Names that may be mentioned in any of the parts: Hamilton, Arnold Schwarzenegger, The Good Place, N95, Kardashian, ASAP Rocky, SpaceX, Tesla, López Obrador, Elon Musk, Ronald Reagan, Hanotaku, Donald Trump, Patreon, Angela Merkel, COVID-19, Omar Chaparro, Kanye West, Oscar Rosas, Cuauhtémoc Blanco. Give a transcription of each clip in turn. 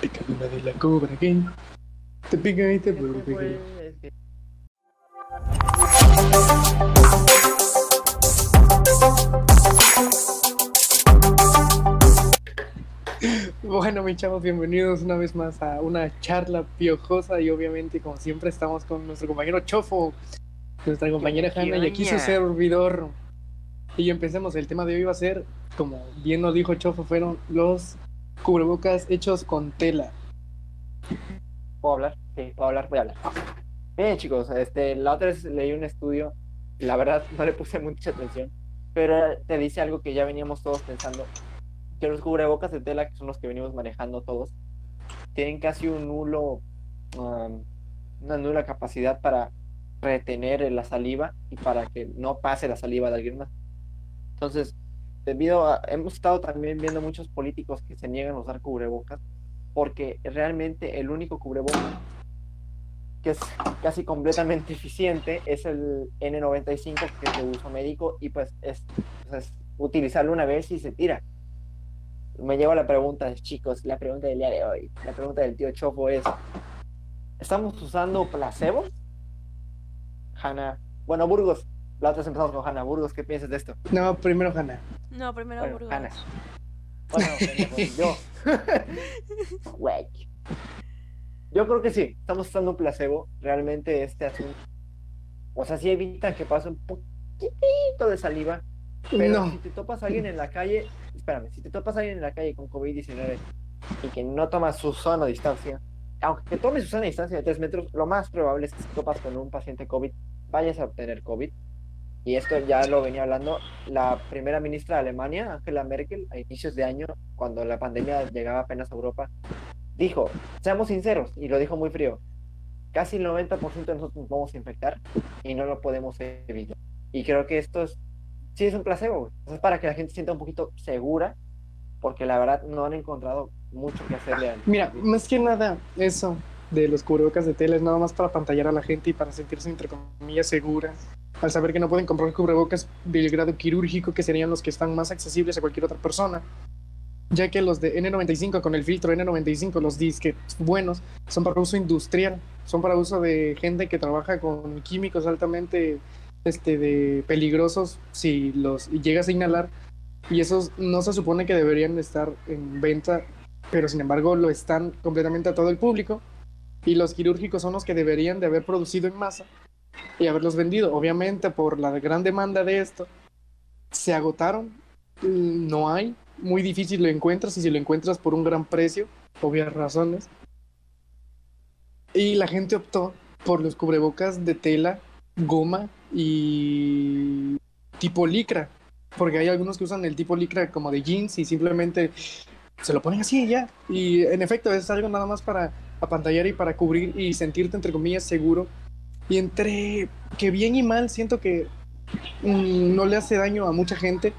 Picadura de la cobra, ¿qué? Te pica y te vuelve. Bueno, mis chavos, bienvenidos una vez más a una charla piojosa. Y obviamente, como siempre, estamos con nuestro compañero Chofo, nuestra compañera Hanna y aquí su servidor. Y empecemos. El tema de hoy va a ser, como bien nos dijo Chofo, fueron los cubrebocas hechos con tela. ¿Puedo hablar? Sí, voy a hablar. Bien, chicos, la otra vez leí un estudio, la verdad no le puse mucha atención, pero te dice algo que ya veníamos todos pensando, que los cubrebocas de tela, que son los que venimos manejando todos, tienen casi un nulo, una nula capacidad para retener la saliva y para que no pase la saliva de alguien más. Entonces, hemos estado también viendo muchos políticos que se niegan a usar cubrebocas, porque realmente el único cubrebocas que es casi completamente eficiente es el N95, que es de uso médico, y pues es utilizarlo una vez y se tira. Me lleva la pregunta, chicos, la pregunta del día de hoy, la pregunta del tío Chopo es: ¿estamos usando placebos? Hanna, bueno, Burgos, la otra vez empezamos con Hanna. Burgos, ¿qué piensas de esto? No, primero Hanna. No, primero bueno, Burgos. Hanna. Bueno, yo. Güey. Yo creo que sí, estamos usando un placebo. Realmente este asunto, o sea, sí evita que pase un poquitito de saliva. Pero no. Si te topas a alguien en la calle, si te topas a alguien en la calle con COVID-19 y que no tomas su sana distancia, aunque tomes su sana distancia de 3 metros, lo más probable es que si topas con un paciente COVID, vayas a obtener COVID. Y esto ya lo venía hablando la primera ministra de Alemania, Angela Merkel, a inicios de año, cuando la pandemia llegaba apenas a Europa. Dijo, seamos sinceros, y lo dijo muy frío, casi el 90% de nosotros nos vamos a infectar y no lo podemos evitar. Y creo que esto es un placebo, es para que la gente se sienta un poquito segura, porque la verdad no han encontrado mucho que hacerle. Mira, más que nada eso de los cubrebocas de tela es nada más para apantallar a la gente y para sentirse entre comillas seguras, al saber que no pueden comprar cubrebocas del grado quirúrgico, que serían los que están más accesibles a cualquier otra persona, ya que los de N95 con el filtro N95, los disques buenos, son para uso industrial, son para uso de gente que trabaja con químicos altamente de peligrosos si los llegas a inhalar, y esos no se supone que deberían estar en venta, pero sin embargo lo están completamente a todo el público. Y los quirúrgicos son los que deberían de haber producido en masa y haberlos vendido. Obviamente, por la gran demanda de esto, se agotaron, no hay, muy difícil lo encuentras, y si lo encuentras por un gran precio, obvias razones. Y la gente optó por los cubrebocas de tela, goma y tipo licra, porque hay algunos que usan el tipo licra como de jeans y simplemente se lo ponen así y ya. Y en efecto es algo nada más para apantallar y para cubrir y sentirte entre comillas seguro. Y entre que bien y mal, siento que no le hace daño a mucha gente,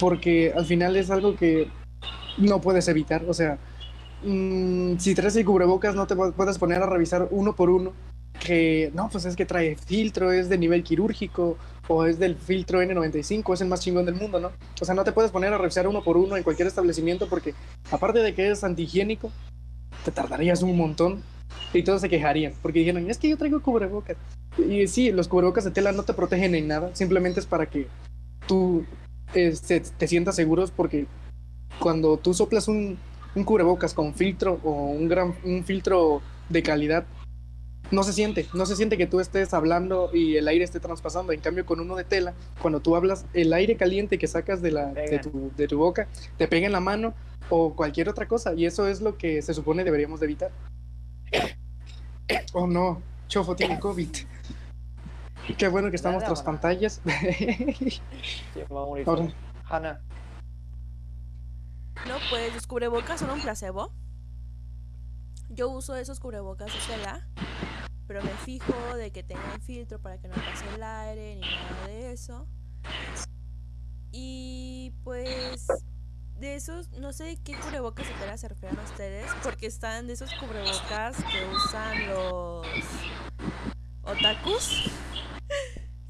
porque al final es algo que no puedes evitar. O sea, si traes el cubrebocas no te puedes poner a revisar uno por uno, que no, pues es que trae filtro, es de nivel quirúrgico, o es del filtro N95, es el más chingón del mundo, ¿no? O sea, no te puedes poner a revisar uno por uno en cualquier establecimiento, porque aparte de que es antihigiénico, te tardarías un montón y todos se quejarían, porque dijeron, es que yo traigo cubrebocas. Y sí, los cubrebocas de tela no te protegen en nada, simplemente es para que tú te sientas seguros, porque cuando tú soplas un cubrebocas con filtro o un filtro de calidad, no se siente que tú estés hablando y el aire esté traspasando. En cambio, con uno de tela, cuando tú hablas, el aire caliente que sacas de tu boca te pega en la mano o cualquier otra cosa, y eso es lo que se supone deberíamos de evitar. Oh no, Chofo tiene COVID. Qué bueno que estamos tras pantallas. Hanna. No, pues los cubrebocas son un placebo. Yo uso esos cubrebocas de tela, pero me fijo de que tengan filtro para que no pase el aire ni nada de eso. Y pues de esos, no sé qué cubrebocas de tela se refieren a ustedes, porque están de esos cubrebocas que usan los otakus,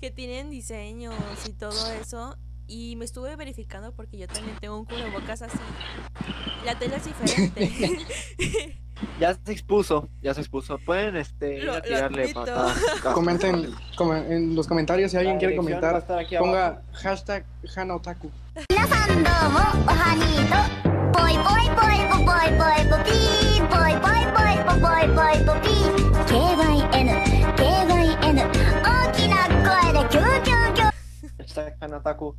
que tienen diseños y todo eso. Y me estuve verificando porque yo también tengo un cubrebocas así, La tela es diferente. Ya se expuso. Pueden ir a tirarle patadas. Comenten en los comentarios si alguien quiere comentar. Ponga hashtag Hanotaku. Hashtag Hanotaku.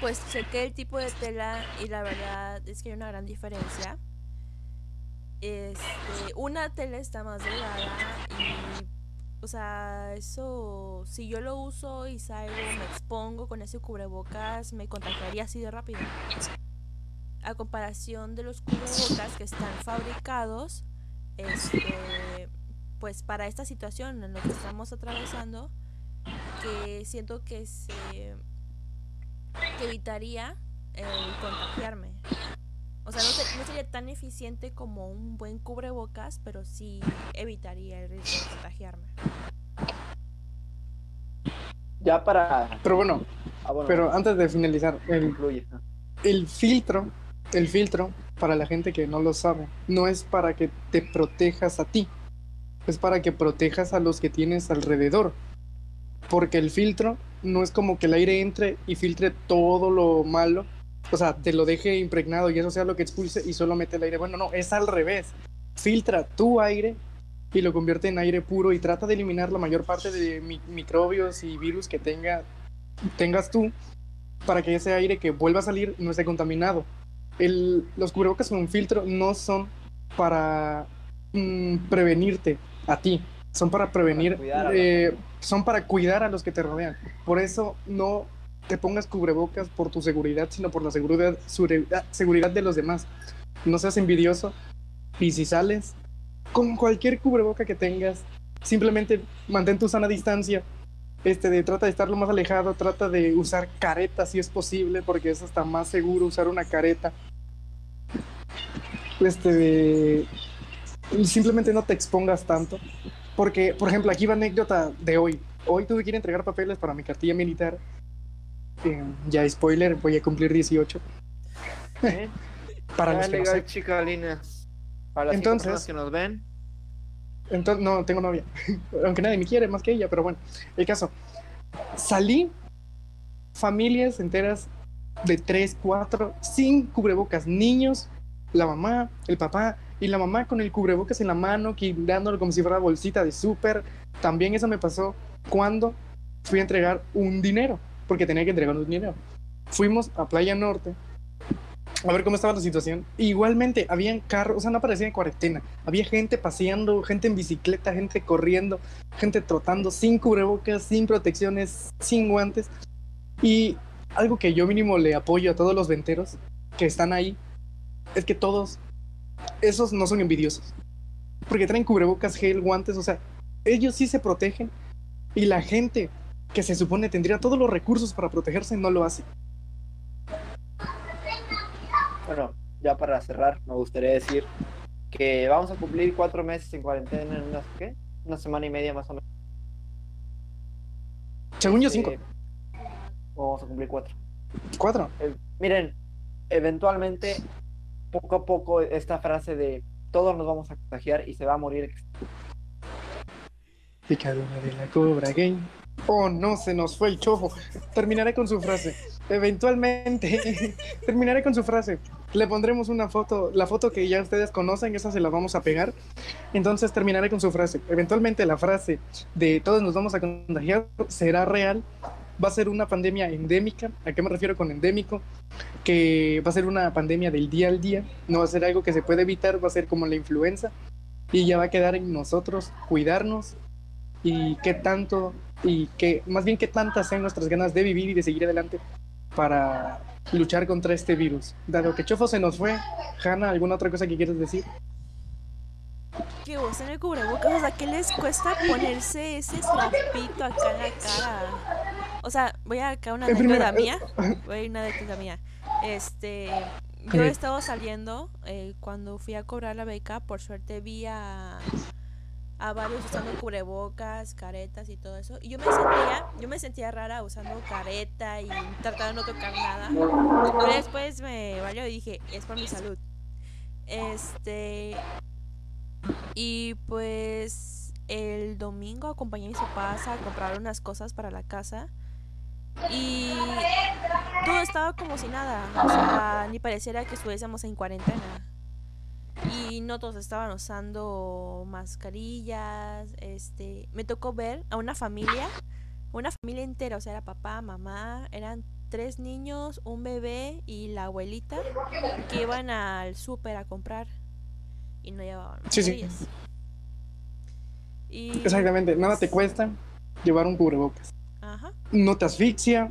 Pues chequé el tipo de tela y la verdad es que hay una gran diferencia. Una tela está más delgada y, o sea, eso, si yo lo uso y salgo, me expongo con ese cubrebocas, me contagiaría así de rápido. A comparación de los cubrebocas que están fabricados, pues para esta situación en la que estamos atravesando, que siento que que evitaría contagiarme. O sea, no sería tan eficiente como un buen cubrebocas, pero sí evitaría el riesgo de contagiarme. Ya para... Pero bueno, pero antes de finalizar, el filtro, para la gente que no lo sabe, no es para que te protejas a ti, es para que protejas a los que tienes alrededor. Porque el filtro no es como que el aire entre y filtre todo lo malo, o sea, te lo deje impregnado y eso sea lo que expulse y solo mete el aire. Bueno, no, es al revés. Filtra tu aire y lo convierte en aire puro y trata de eliminar la mayor parte de microbios y virus que tengas tú, para que ese aire que vuelva a salir no esté contaminado. Los cubrebocas con un filtro no son para prevenirte a ti, son para prevenir, son para cuidar a los que te rodean. Por eso no te pongas cubrebocas por tu seguridad, sino por la seguridad de los demás. No seas envidioso, y si sales con cualquier cubreboca que tengas, simplemente mantén tu sana distancia, trata de estar lo más alejado, trata de usar careta si es posible, porque es hasta más seguro usar una careta. Simplemente no te expongas tanto. Porque, por ejemplo, aquí va anécdota de hoy. Hoy tuve que ir a entregar papeles para mi cartilla militar. Ya spoiler, voy a cumplir 18. Para los que no sé. Para las personas que nos ven. Entonces, no, tengo novia. Aunque nadie me quiere más que ella, pero bueno. El caso. Salí familias enteras de 3, 4, sin cubrebocas. Niños, la mamá, el papá. Y la mamá con el cubrebocas en la mano, dándolo como si fuera bolsita de súper. También eso me pasó cuando fui a entregar un dinero, porque tenía que entregar un dinero. Fuimos a Playa Norte a ver cómo estaba la situación. Igualmente, habían carros, o sea, no parecía en cuarentena. Había gente paseando, gente en bicicleta, gente corriendo, gente trotando, sin cubrebocas, sin protecciones, sin guantes. Y algo que yo mínimo le apoyo a todos los venteros que están ahí, es que todos... esos no son envidiosos, porque traen cubrebocas, gel, guantes, o sea, ellos sí se protegen, y la gente que se supone tendría todos los recursos para protegerse no lo hace. Bueno, ya para cerrar, me gustaría decir que vamos a cumplir 4 meses en cuarentena en una semana y media más o menos. Según yo, 5. Vamos a cumplir 4. ¿4? Miren, eventualmente... poco a poco esta frase de todos nos vamos a contagiar y se va a morir. Picadura de la cobra gay. Oh, no, se nos fue el chofo. Terminaré con su frase. Eventualmente terminaré con su frase. Le pondremos una foto, la foto que ya ustedes conocen, esa se la vamos a pegar. Entonces terminaré con su frase. Eventualmente la frase de todos nos vamos a contagiar será real. Va a ser una pandemia endémica. ¿A qué me refiero con endémico? Que va a ser una pandemia del día al día, no va a ser algo que se puede evitar, va a ser como la influenza, y ya va a quedar en nosotros cuidarnos, y qué tanto, más bien qué tantas sean nuestras ganas de vivir y de seguir adelante para luchar contra este virus. Dado que Chofo se nos fue, Hanna, ¿alguna otra cosa que quieres decir? Que vos en el cubrebocas, o sea, ¿qué les cuesta ponerse ese trapito acá en la cara? O sea, voy a acá una anécdota mía. Yo he estado saliendo, cuando fui a cobrar la beca, por suerte vi a a varios usando cubrebocas, caretas y todo eso. Y yo me sentía rara usando careta y tratando de no tocar nada. Pero después me valió y dije, es por mi salud. Y pues el domingo acompañé a mis papás a comprar unas cosas para la casa. Y todo estaba como si nada, o sea, ni pareciera que estuviésemos en cuarentena. Y no todos estaban usando mascarillas. Me tocó ver a una familia entera, o sea, era papá, mamá, eran 3 niños, un bebé y la abuelita, que iban al súper a comprar y no llevaban mascarillas. Sí, sí. Y... exactamente, nada te cuesta llevar un cubrebocas. Ajá. No te asfixia.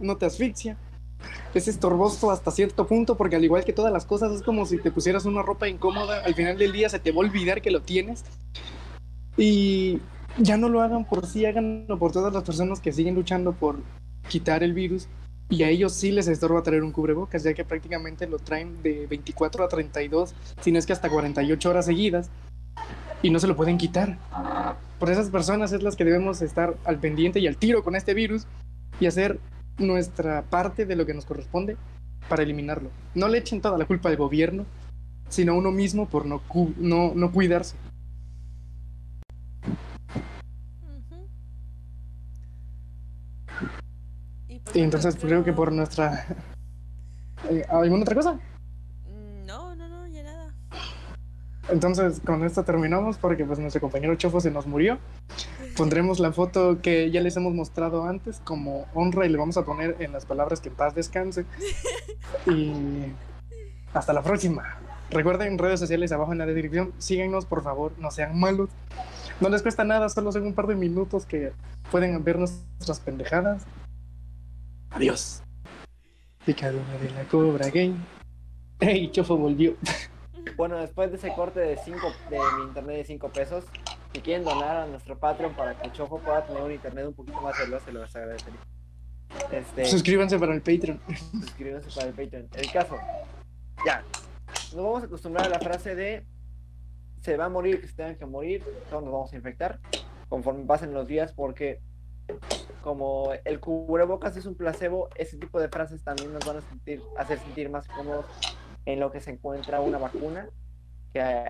Es estorboso hasta cierto punto, porque al igual que todas las cosas, es como si te pusieras una ropa incómoda. Al final del día se te va a olvidar que lo tienes. Y ya no lo hagan por sí, háganlo por todas las personas que siguen luchando por quitar el virus. Y a ellos sí les estorba traer un cubrebocas, ya que prácticamente lo traen de 24 a 32, si no es que hasta 48 horas seguidas, y no se lo pueden quitar. Por esas personas es las que debemos estar al pendiente y al tiro con este virus, y hacer nuestra parte de lo que nos corresponde para eliminarlo. No le echen toda la culpa al gobierno, sino a uno mismo por no cuidarse. Uh-huh. Y entonces creo que por nuestra... ¿alguna otra cosa? No, ya nada. Entonces con esto terminamos, porque pues nuestro compañero Chofo se nos murió. Pondremos la foto que ya les hemos mostrado antes como honra y le vamos a poner en las palabras que en paz descanse. Y hasta la próxima. Recuerden, redes sociales abajo en la descripción. Síguenos, por favor, no sean malos. No les cuesta nada, solo son un par de minutos que pueden ver nuestras pendejadas. Adiós. Picadura de la cobra gay. ¡Ey, Chofo volvió! Bueno, después de ese corte de mi internet de 5 pesos... Si quieren donar a nuestro Patreon para que Chofo pueda tener un internet un poquito más veloz, se lo vas a agradecer. Suscríbanse para el Patreon. Suscríbanse para el Patreon. El caso, ya. Nos vamos a acostumbrar a la frase de se va a morir, que se tengan que morir, todos nos vamos a infectar conforme pasen los días, porque como el cubrebocas es un placebo, ese tipo de frases también nos van a hacer sentir más cómodos en lo que se encuentra una vacuna.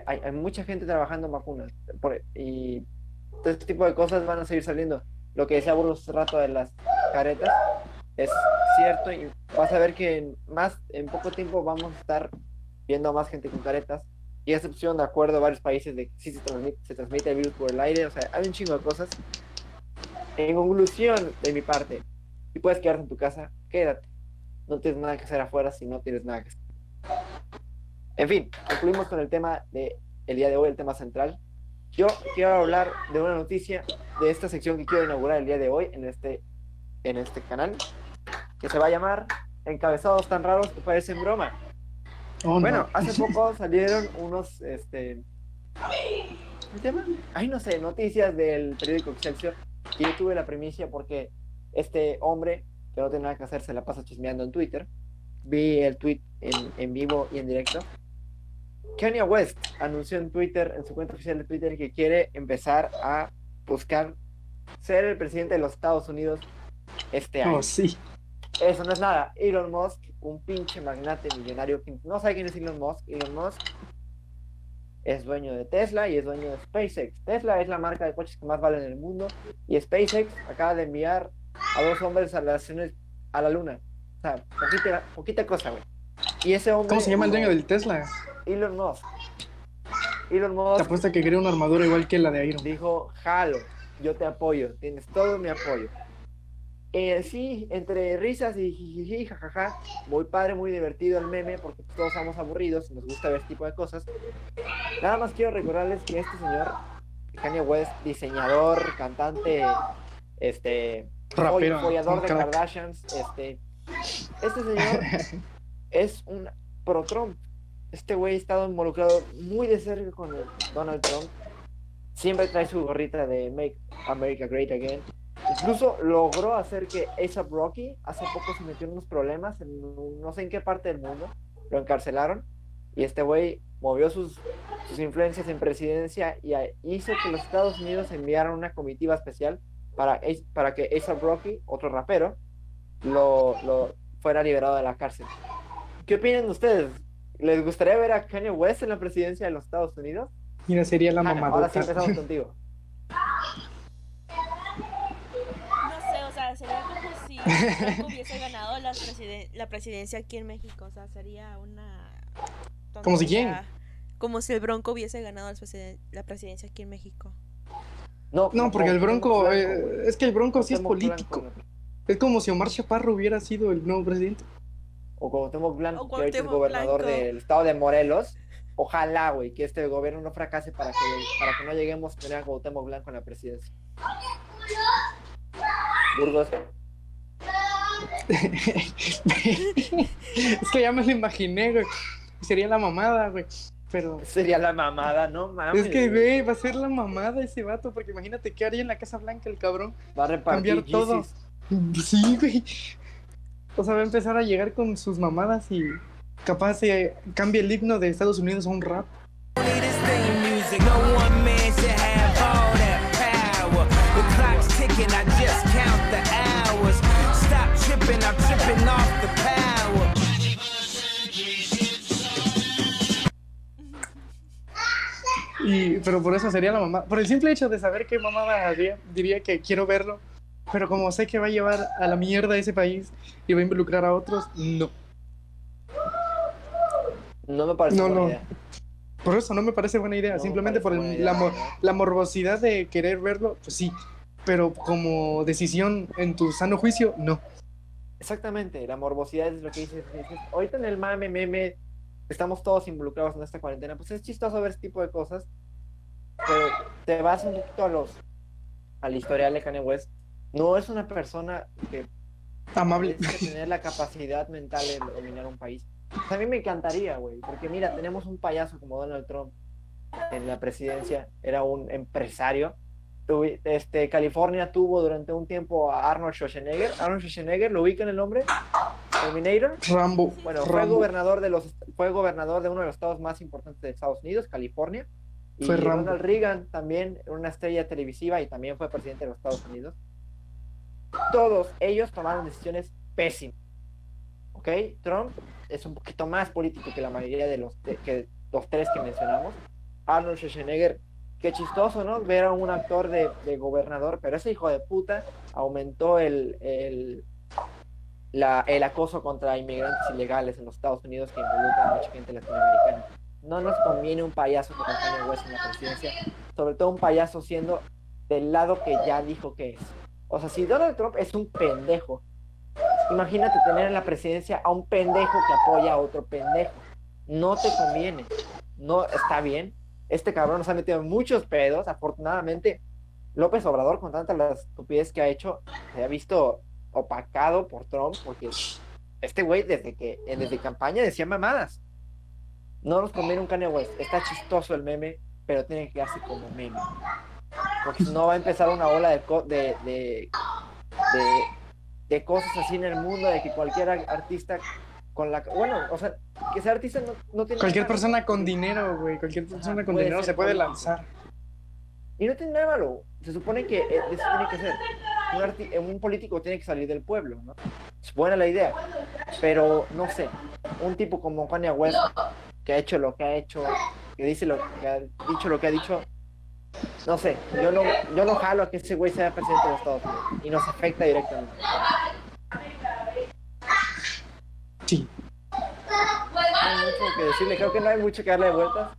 Hay mucha gente trabajando en vacunas y todo este tipo de cosas van a seguir saliendo. Lo que decía Burlos hace rato de las caretas es cierto, y vas a ver que en poco tiempo vamos a estar viendo a más gente con caretas, y esa opción de acuerdo a varios países de que sí se transmite el virus por el aire. O sea, hay un chingo de cosas. En conclusión de mi parte, si puedes quedarte en tu casa, quédate. No tienes nada que hacer afuera si no tienes nada que hacer. En fin, concluimos con el tema del día de hoy, el tema central. Yo quiero hablar de una noticia de esta sección que quiero inaugurar el día de hoy en este canal, que se va a llamar Encabezados tan raros que parecen broma. Oh, bueno, no. Hace poco salieron unos... ¿el tema? Ay, no sé, noticias del periódico Excelsior, y yo tuve la primicia porque este hombre, que no tiene nada que hacer, se la pasa chismeando en Twitter. Vi el tweet en vivo y en directo. Kanye West anunció en Twitter, en su cuenta oficial de Twitter, que quiere empezar a buscar ser el presidente de los Estados Unidos este año. Oh, sí. Eso no es nada. Elon Musk, un pinche magnate millonario, no sabe quién es Elon Musk. Elon Musk es dueño de Tesla y es dueño de SpaceX. Tesla es la marca de coches que más vale en el mundo, y SpaceX acaba de enviar a 2 hombres a la luna. O sea, poquita cosa, güey. Y ese hombre... ¿Cómo se llama el dueño del Tesla? Elon Musk. Elon Musk... Te apuesta que quería una armadura igual que la de Iron. Dijo, jalo, yo te apoyo, tienes todo mi apoyo. Sí, entre risas y jijiji, jajaja, muy padre, muy divertido el meme, porque todos somos aburridos y nos gusta ver este tipo de cosas. Nada más quiero recordarles que este señor, Kanye West, diseñador, cantante, rapero, apoyador de Kardashians, Este señor es un pro-Trump. Este güey ha estado involucrado muy de cerca con el Donald Trump. Siempre trae su gorrita de Make America Great Again. Incluso logró hacer que ASAP Rocky hace poco se metió en unos problemas en no sé en qué parte del mundo. Lo encarcelaron. Y este güey movió sus influencias en presidencia y hizo que los Estados Unidos enviaran una comitiva especial para que ASAP Rocky, otro rapero, lo fuera liberado de la cárcel. ¿Qué opinan ustedes? ¿Les gustaría ver a Kanye West en la presidencia de los Estados Unidos? Mira, sería la mamadota. Ahora sí empezamos contigo. No sé, o sea, sería como si Trump hubiese ganado la presidencia aquí en México. O sea, sería una... ¿Como si quién? Como si el Bronco hubiese ganado la presidencia aquí en México. No, porque el Bronco... es que el Bronco sí es político. Es como si Omar Chaparro hubiera sido el nuevo presidente. O Cuauhtémoc Blanco, que ahorita es gobernador del estado de Morelos. Ojalá, güey, que este gobierno no fracase para que no lleguemos a tener a Cuauhtémoc Blanco en la presidencia. Burgos. Es que ya me lo imaginé, güey. Sería la mamada, güey. Pero... sería la mamada, no mames. Es que, güey, va a ser la mamada ese vato, porque imagínate qué haría en la Casa Blanca el cabrón. Va a repartir todo. Sí, güey. O sea, va a empezar a llegar con sus mamadas y capaz se cambia el himno de Estados Unidos a un rap. Pero por eso sería la mamada. Por el simple hecho de saber qué mamada haría, diría que quiero verlo. Pero como sé que va a llevar a la mierda ese país y va a involucrar a otros, no. No me parece buena idea. Por eso no me parece buena idea. No, simplemente por la morbosidad de querer verlo, pues sí. Pero como decisión en tu sano juicio, no. Exactamente, la morbosidad es lo que dices. Ahorita en el meme, estamos todos involucrados en esta cuarentena. Pues es chistoso ver este tipo de cosas. Pero te vas un poquito al historial de Kanye West. No es una persona que amable, que tener la capacidad mental de dominar un país. Pues a mí me encantaría, güey, porque mira, tenemos un payaso como Donald Trump en la presidencia, era un empresario. California tuvo durante un tiempo a Arnold Schwarzenegger. Arnold Schwarzenegger, ¿lo ubican el nombre? Terminator. Rambo. Bueno, fue gobernador de uno de los estados más importantes de Estados Unidos, California. Y fue Rambo. Ronald Reagan también era una estrella televisiva y también fue presidente de los Estados Unidos. Todos ellos tomaron decisiones pésimas, ¿ok? Trump es un poquito más político que la mayoría de los tres que mencionamos. Arnold Schwarzenegger, qué chistoso, ¿no? Ver a un actor de gobernador, pero ese hijo de puta aumentó el acoso contra inmigrantes ilegales en los Estados Unidos, que involucra a mucha gente latinoamericana. No nos conviene un payaso como Kanye West en la presidencia, sobre todo un payaso siendo del lado que ya dijo que es. O sea, si Donald Trump es un pendejo, imagínate tener en la presidencia a un pendejo que apoya a otro pendejo. No te conviene. No está bien. Este cabrón nos ha metido en muchos pedos. Afortunadamente, López Obrador, con tanta la estupidez que ha hecho, se ha visto opacado por Trump, porque este güey desde campaña decía mamadas. No nos conviene un Kanye West. Está chistoso el meme, pero tiene que quedarse como meme. Porque no va a empezar una ola de cosas así en el mundo, de que cualquier artista con la... Bueno, o sea, que sea artista no tiene... Cualquier persona con dinero, güey. Cualquier persona con dinero se puede lanzar. Y no tiene nada malo. Se supone que eso tiene que ser. Un político tiene que salir del pueblo, ¿no? Es buena la idea. Pero, no sé, un tipo como Kanye West, que ha hecho lo que ha hecho, que dice lo que ha dicho, no sé, yo no jalo a que ese güey sea presidente de Estados Unidos y nos afecta directamente. Sí. No hay mucho que decirle, creo que no hay mucho que darle de vueltas.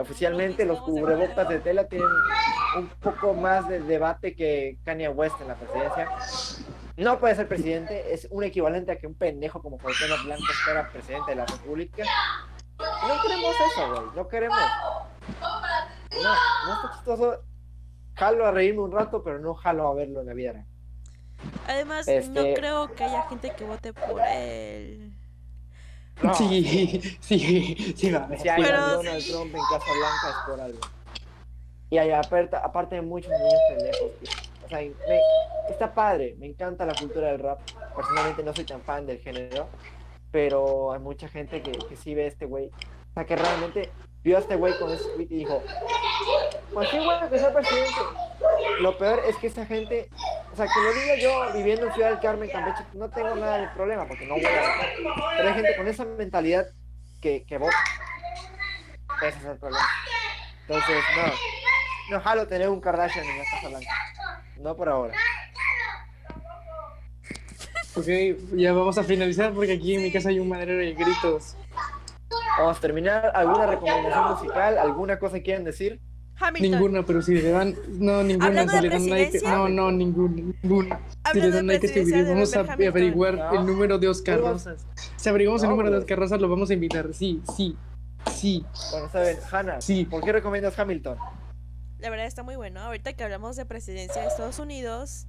Oficialmente los cubrebocas de tela tienen un poco más de debate que Kanye West en la presidencia. No puede ser presidente, es un equivalente a que un pendejo como Cuauhtémoc Blanco fuera presidente de la República. No queremos eso, güey, no queremos. No está chistoso. Jalo a reírme un rato, pero no jalo a verlo en la vida. Además, no creo que haya gente que vote por él. No. Sí, va. Si hay a Donald Trump en Casa Blanca es por algo. Y hay aparte de muchos niños pendejos, tío. O sea, está padre, me encanta la cultura del rap. Personalmente no soy tan fan del género, pero hay mucha gente que sí ve a este güey O sea, que realmente vio a este güey con ese tweet y dijo, pues sí, bueno, que sea presidente. Lo peor es que esa gente, o sea, que lo diga yo viviendo en Ciudad del Carmen, Campeche, no tengo nada de problema porque no voy a votar. Pero hay gente con esa mentalidad que vota. Ese es el problema. Entonces, no. No jalo tener un Kardashian en la Casa Blanca. No por ahora. Ok, ya vamos a finalizar porque aquí en mi casa hay un madrero de gritos. Vamos a terminar. ¿Alguna recomendación musical? ¿Alguna cosa que quieran decir? Hamilton. Ninguna, pero si le dan... No, ninguna. Si le dan like, no, ninguna. Si le dan like a este video, vamos a averiguar el número de Oscar Rosas. Si averiguamos el número de Oscar Rosas, lo vamos a invitar. Sí. Bueno, saben, Hannah, sí. ¿Por qué recomiendas Hamilton? La verdad está muy bueno. Ahorita que hablamos de presidencia de Estados Unidos,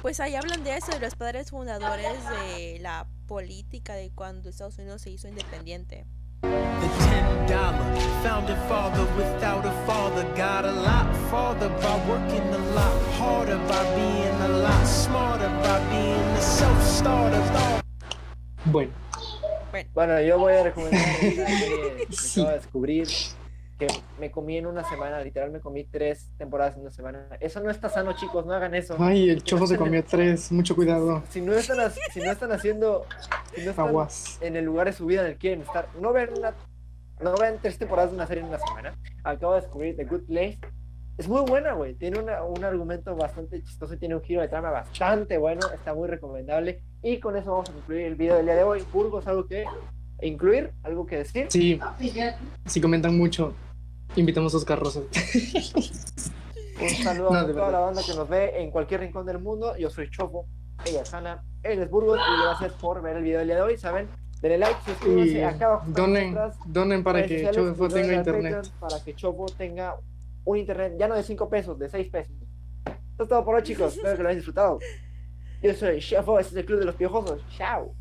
pues ahí hablan de eso, de los padres fundadores de la política, de cuando Estados Unidos se hizo independiente. The $10 founding father without a father got a lot farther by working a lot harder, by being a lot smarter, by being a self-starter. Bueno, yo voy a recomendar una serie que acabo de descubrir, que me comí en una semana, literal me comí 3 temporadas en una semana. Eso no está sano, chicos, no hagan eso. Ay, el chofo se comió 3, mucho cuidado. Si no están aguas en el lugar de su vida en el que quieren estar, no vean 3 temporadas de una serie en una semana. Acabo de descubrir The Good Place. Es muy buena, güey. Tiene un argumento bastante chistoso y tiene un giro de trama bastante bueno. Está muy recomendable. Y con eso vamos a concluir el video del día de hoy. Burgos, ¿algo que incluir? ¿Algo que decir? Sí, comentan mucho. Invitamos a Oscar Rosas. Un saludo a toda la banda que nos ve en cualquier rincón del mundo. Yo soy Chopo, ella es Ana, él es Burgos. Y gracias por ver el video del día de hoy. ¿Saben? Denle like, suscríbanse acá abajo. Donen para que Chopo tenga internet. Para que Chopo tenga un internet, ya no de 5 pesos, de 6 pesos. Esto es todo por hoy, chicos. Espero que lo hayan disfrutado. Yo soy Chefo, este es el Club de los Piojosos. Chao.